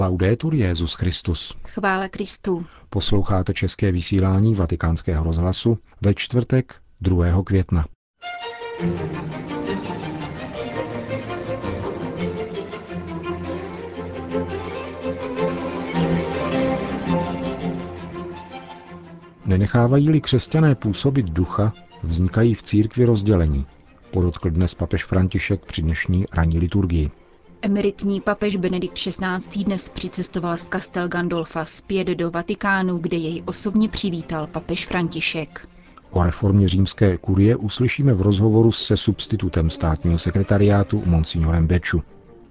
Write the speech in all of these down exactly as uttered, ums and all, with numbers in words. Laudetur Jesus Christus. Chvála Kristu. Posloucháte české vysílání Vatikánského rozhlasu ve čtvrtek druhého května. Nenechávají-li křesťané působit ducha, vznikají v církvi rozdělení, podotkl dnes papež František při dnešní ranní liturgii. Emeritní papež Benedikt šestnáctý dnes přicestoval z Castel Gandolfa zpět do Vatikánu, kde jej osobně přivítal papež František. O reformě římské kurie uslyšíme v rozhovoru se substitutem státního sekretariátu monsignorem Becciu.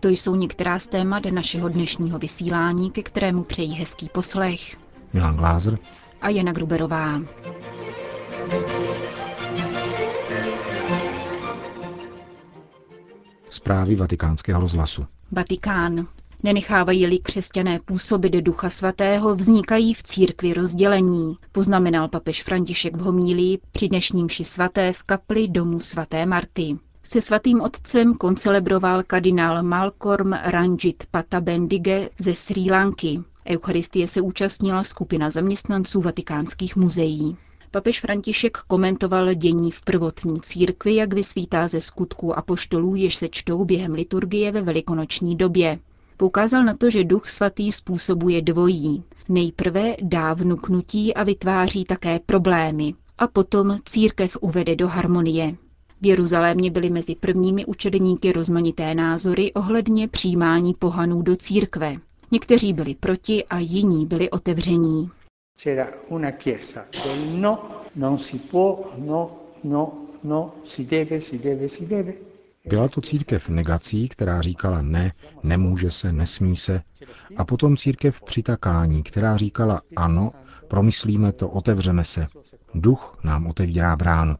To jsou některá z témat našeho dnešního vysílání, ke kterému přejí hezký poslech Milan Glázer a Jana Gruberová. Zprávy Vatikánského rozhlasu. Vatikán. Nenechávají-li křesťané působit Ducha Svatého, vznikají v církvi rozdělení, poznamenal papež František v homílii při dnešní mši svaté v kapli domu svaté Marty. Se svatým otcem koncelebroval kardinál Malcolm Ranjit Patabendige ze Srí Lanky. Eucharistie se účastnila skupina zaměstnanců vatikánských muzeí. Papež František komentoval dění v prvotní církvi, jak vysvítá ze skutků apoštolů, jež se čtou během liturgie ve velikonoční době. Poukázal na to, že Duch Svatý způsobuje dvojí. Nejprve dá vnuknutí a vytváří také problémy. A potom církev uvede do harmonie. V Jeruzalémě byly mezi prvními učedníky rozmanité názory ohledně přijímání pohanů do církve. Někteří byli proti a jiní byli otevření. Byla to církev negací, která říkala ne, nemůže se, nesmí se, a potom církev přitakání, která říkala ano, promyslíme to, otevřeme se. Duch nám otevírá bránu.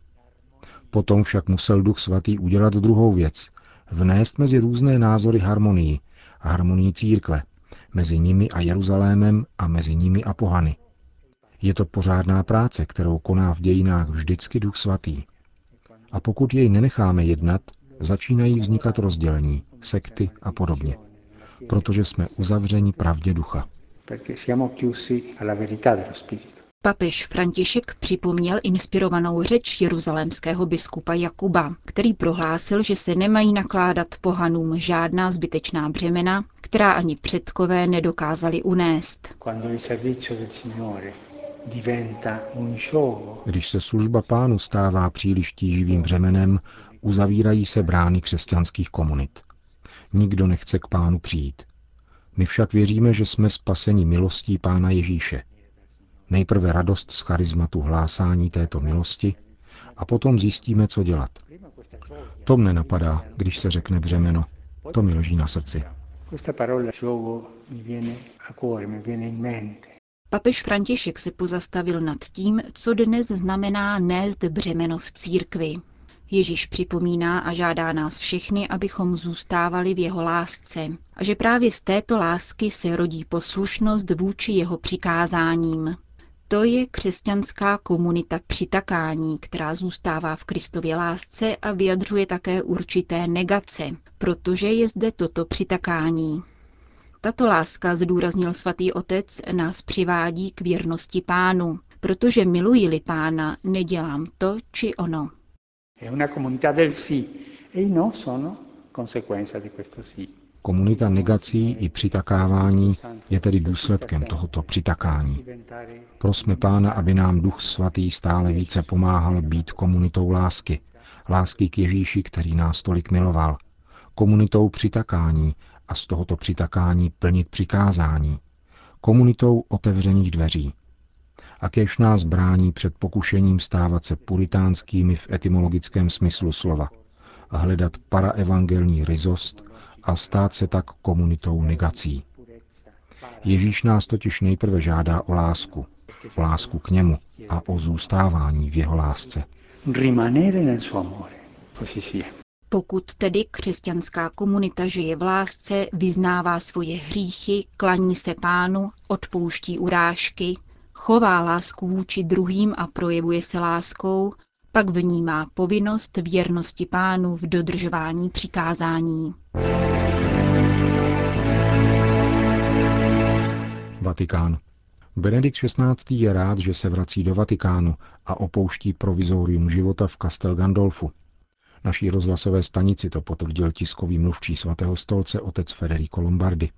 Potom však musel Duch Svatý udělat druhou věc, vnést mezi různé názory harmonii a harmonii církve, mezi nimi a Jeruzalémem a mezi nimi a pohany. Je to pořádná práce, kterou koná v dějinách vždycky Duch Svatý. A pokud jej nenecháme jednat, začínají vznikat rozdělení, sekty a podobně, protože jsme uzavřeni pravdě ducha. Papež František připomněl inspirovanou řeč jeruzalémského biskupa Jakuba, který prohlásil, že se nemají nakládat pohanům žádná zbytečná břemena, která ani předkové nedokázali unést. Když se služba Pánu stává příliš tíživým břemenem, uzavírají se brány křesťanských komunit. Nikdo nechce k Pánu přijít. My však věříme, že jsme spaseni milostí Pána Ježíše. Nejprve radost z charizmatu hlásání této milosti a potom zjistíme, co dělat. To mne napadá, když se řekne břemeno. To mi leží na srdci. Papež František se pozastavil nad tím, co dnes znamená nést břemeno v církvi. Ježíš připomíná a žádá nás všechny, abychom zůstávali v jeho lásce a že právě z této lásky se rodí poslušnost vůči jeho přikázáním. To je křesťanská komunita přitakání, která zůstává v Kristově lásce a vyjadřuje také určité negace, protože je zde toto přitakání. Tato láska, zdůraznil svatý otec, nás přivádí k věrnosti Pánu, protože miluji-li Pána, nedělám to či ono. Komunita negací i přitakávání je tedy důsledkem tohoto přitakání. Prosme Pána, aby nám Duch Svatý stále více pomáhal být komunitou lásky, lásky k Ježíši, který nás tolik miloval, komunitou přitakání a z tohoto přitakání plnit přikázání, komunitou otevřených dveří. A kéž nás brání před pokušením stávat se puritánskými v etymologickém smyslu slova a hledat paraevangelní ryzost a stát se tak komunitou negací. Ježíš nás totiž nejprve žádá o lásku, o lásku k němu a o zůstávání v jeho lásce. Pokud tedy křesťanská komunita žije v lásce, vyznává svoje hříchy, klaní se Pánu, odpouští urážky, chová lásku vůči druhým a projevuje se láskou, pak v ní má povinnost věrnosti Pánu v dodržování přikázání. Vatikán. Benedikt šestnáctý je rád, že se vrací do Vatikánu a opouští provizorium života v Castel Gandolfu. Naší rozhlasové stanici to potvrdil tiskový mluvčí svatého stolce otec Federico Lombardi.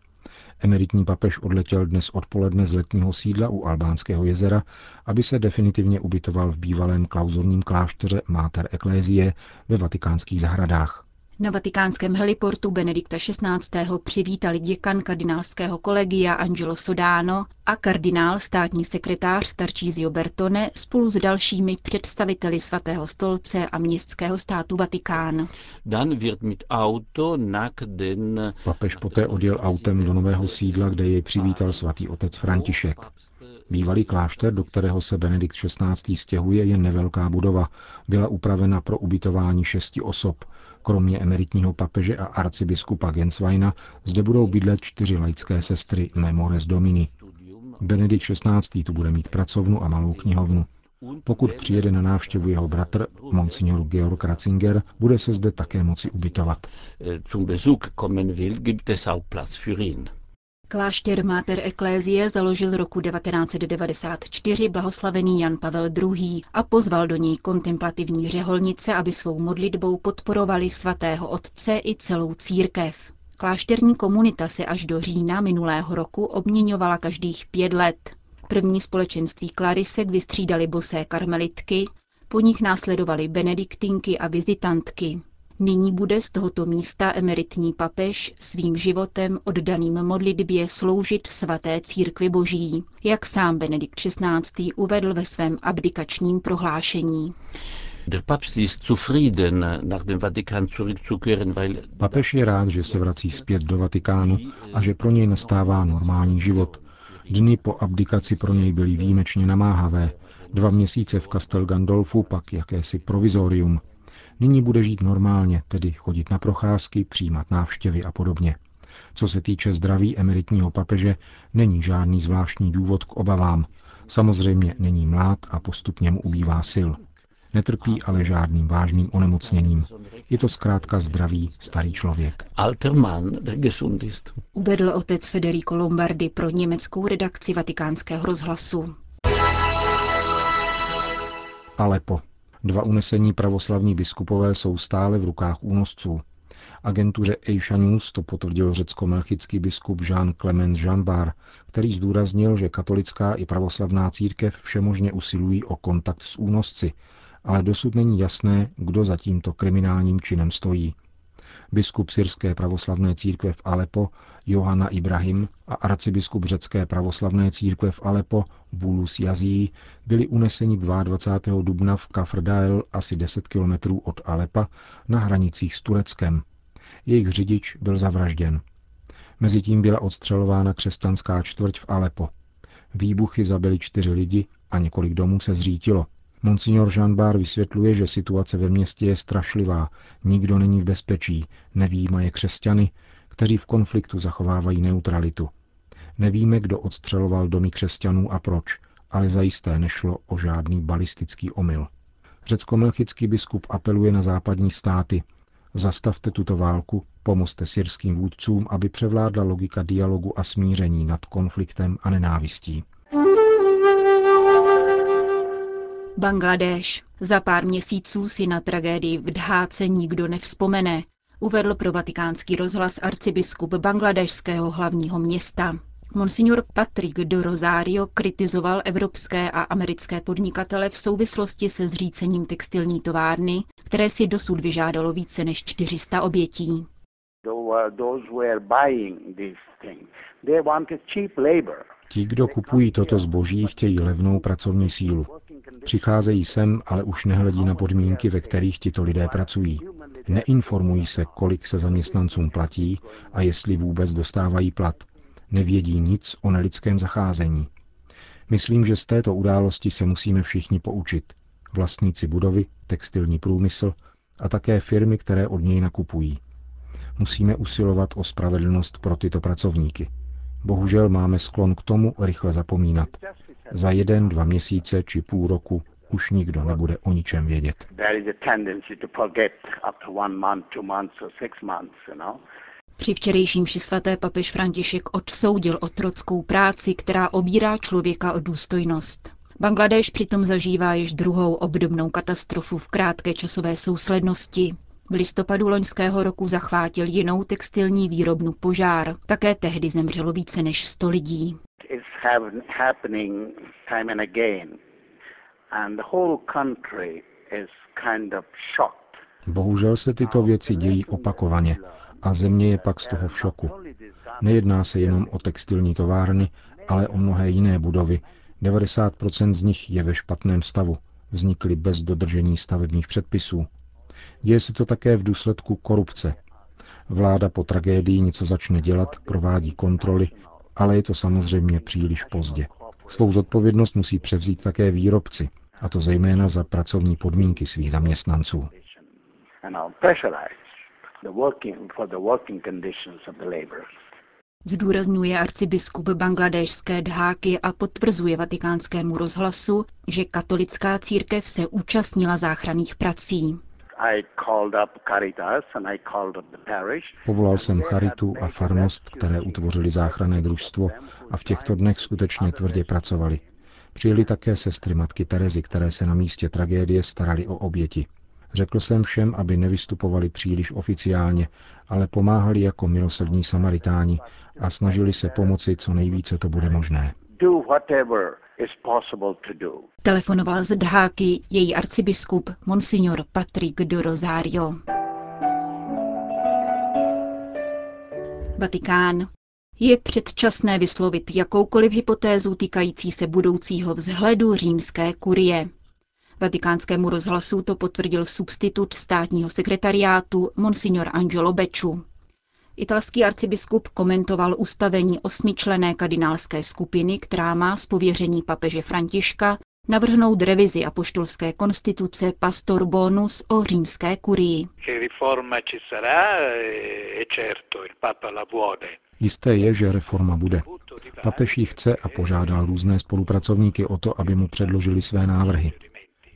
Emeritní papež odletěl dnes odpoledne z letního sídla u Albánského jezera, aby se definitivně ubytoval v bývalém klauzurním klášteře Mater Ecclesiae ve vatikánských zahradách. Na vatikánském heliportu Benedikta šestnáctého přivítali děkan kardinálského kolegia Angelo Sodano a kardinál státní sekretář Tarcísio Bertone spolu s dalšími představiteli svatého stolce a městského státu Vatikán. Papež poté odjel autem do nového sídla, kde jej přivítal svatý otec František. Bývalý klášter, do kterého se Benedikt šestnáctý stěhuje, je nevelká budova. Byla upravena pro ubytování šesti osob. Kromě emeritního papeže a arcibiskupa Gensweina zde budou bydlet čtyři laické sestry Memores Domini. Benedikt šestnáctý tu bude mít pracovnu a malou knihovnu. Pokud přijede na návštěvu jeho bratr, monsignor Georg Ratzinger, bude se zde také moci ubytovat. Klášter Mater Ecclesiae založil roku devatenáct set devadesát čtyři blahoslavený Jan Pavel druhý. a pozval do něj kontemplativní řeholnice, aby svou modlitbou podporovali svatého otce i celou církev. Klášterní komunita se až do října minulého roku obměňovala každých pět let. První společenství klarisek vystřídali bosé karmelitky, po nich následovaly benediktinky a vizitantky. Nyní bude z tohoto místa emeritní papež svým životem oddaným modlitbě sloužit svaté církvi boží, jak sám Benedikt šestnáctý uvedl ve svém abdikačním prohlášení. Papež je rád, že se vrací zpět do Vatikánu a že pro něj nastává normální život. Dny po abdikaci pro něj byly výjimečně namáhavé. Dva měsíce v Castel Gandolfu, pak jakési provizorium. Nyní bude žít normálně, tedy chodit na procházky, přijímat návštěvy a podobně. Co se týče zdraví emeritního papeže, není žádný zvláštní důvod k obavám. Samozřejmě není mlád a postupně mu ubývá sil. Netrpí ale žádným vážným onemocněním. Je to zkrátka zdravý starý člověk. Uvedl otec Federico Lombardi pro německou redakci Vatikánského rozhlasu. Alepo. Dva unesení pravoslavní biskupové jsou stále v rukách únosců. Agentuře Asia News to potvrdil řecko-melchický biskup Jean-Clement Jeanbart, který zdůraznil, že katolická i pravoslavná církev všemožně usilují o kontakt s únosci, ale dosud není jasné, kdo za tímto kriminálním činem stojí. Biskup syrské pravoslavné církve v Alepo Johanna Ibrahim a arcibiskup řecké pravoslavné církve v Alepo Bulus Jazí byli uneseni dvacátého druhého dubna v Kafrdael asi deset kilometrů od Alepa na hranicích s Tureckem. Jejich řidič byl zavražděn. Mezitím byla odstřelována křesťanská čtvrť v Alepo. Výbuchy zabily čtyři lidi a několik domů se zřítilo. Monsignor Jeanbart vysvětluje, že situace ve městě je strašlivá, nikdo není v bezpečí, nevíme je křesťany, kteří v konfliktu zachovávají neutralitu. Nevíme, kdo odstřeloval domy křesťanů a proč, ale zajisté nešlo o žádný balistický omyl. Řecko-melchický biskup apeluje na západní státy. Zastavte tuto válku, pomozte syrským vůdcům, aby převládla logika dialogu a smíření nad konfliktem a nenávistí. Bangladéš. Za pár měsíců si na tragédii v Dháce nikdo nevzpomene, uvedl pro Vatikánský rozhlas arcibiskup bangladéšského hlavního města. Monsignor Patrick de Rosario kritizoval evropské a americké podnikatele v souvislosti se zřícením textilní továrny, které si dosud vyžádalo více než čtyři sta obětí. Ti, kdo kupují toto zboží, chtějí levnou pracovní sílu. Přicházejí sem, ale už nehledí na podmínky, ve kterých tito lidé pracují. Neinformují se, kolik se zaměstnancům platí a jestli vůbec dostávají plat. Nevědí nic o nelidském zacházení. Myslím, že z této události se musíme všichni poučit. Vlastníci budovy, textilní průmysl a také firmy, které od něj nakupují. Musíme usilovat o spravedlnost pro tyto pracovníky. Bohužel máme sklon k tomu rychle zapomínat. Za jeden, dva měsíce či půl roku už nikdo nebude o ničem vědět. Při včerejším mši svaté papež František odsoudil otrockou práci, která obírá člověka o důstojnost. Bangladéš přitom zažívá již druhou obdobnou katastrofu v krátké časové souslednosti. V listopadu loňského roku zachvátil jinou textilní výrobnu požár. Také tehdy zemřelo více než sto lidí. Bohužel se tyto věci dějí opakovaně a země je pak z toho v šoku. Nejedná se jenom o textilní továrny, ale o mnohé jiné budovy. devadesát procent z nich je ve špatném stavu. Vznikly bez dodržení stavebních předpisů. Děje se to také v důsledku korupce. Vláda po tragédii něco začne dělat, provádí kontroly, ale je to samozřejmě příliš pozdě. Svou zodpovědnost musí převzít také výrobci, a to zejména za pracovní podmínky svých zaměstnanců. Zdůrazňuje arcibiskup bangladéšské Dháky a potvrzuje Vatikánskému rozhlasu, že katolická církev se účastnila záchranných prací. Povolal jsem Charitu a farnost, které utvořili záchranné družstvo a v těchto dnech skutečně tvrdě pracovali. Přijeli také sestry matky Terezy, které se na místě tragédie starali o oběti. Řekl jsem všem, aby nevystupovali příliš oficiálně, ale pomáhali jako milosrdní Samaritáni a snažili se pomoci, co nejvíce to bude možné. Telefonoval z Dháky její arcibiskup monsignor Patrick de Rosario. Vatikán. Je předčasné vyslovit jakoukoliv hypotézu týkající se budoucího vzhledu římské kurie. Vatikánskému rozhlasu to potvrdil substitut státního sekretariátu monsignor Angelo Becciu. Italský arcibiskup komentoval ustavení osmičlenné kardinálské skupiny, která má z pověření papeže Františka navrhnout revizi apoštolské konstituce pastor bonus o římské kurii. Jisté je, že reforma bude. Papež ji chce a požádal různé spolupracovníky o to, aby mu předložili své návrhy.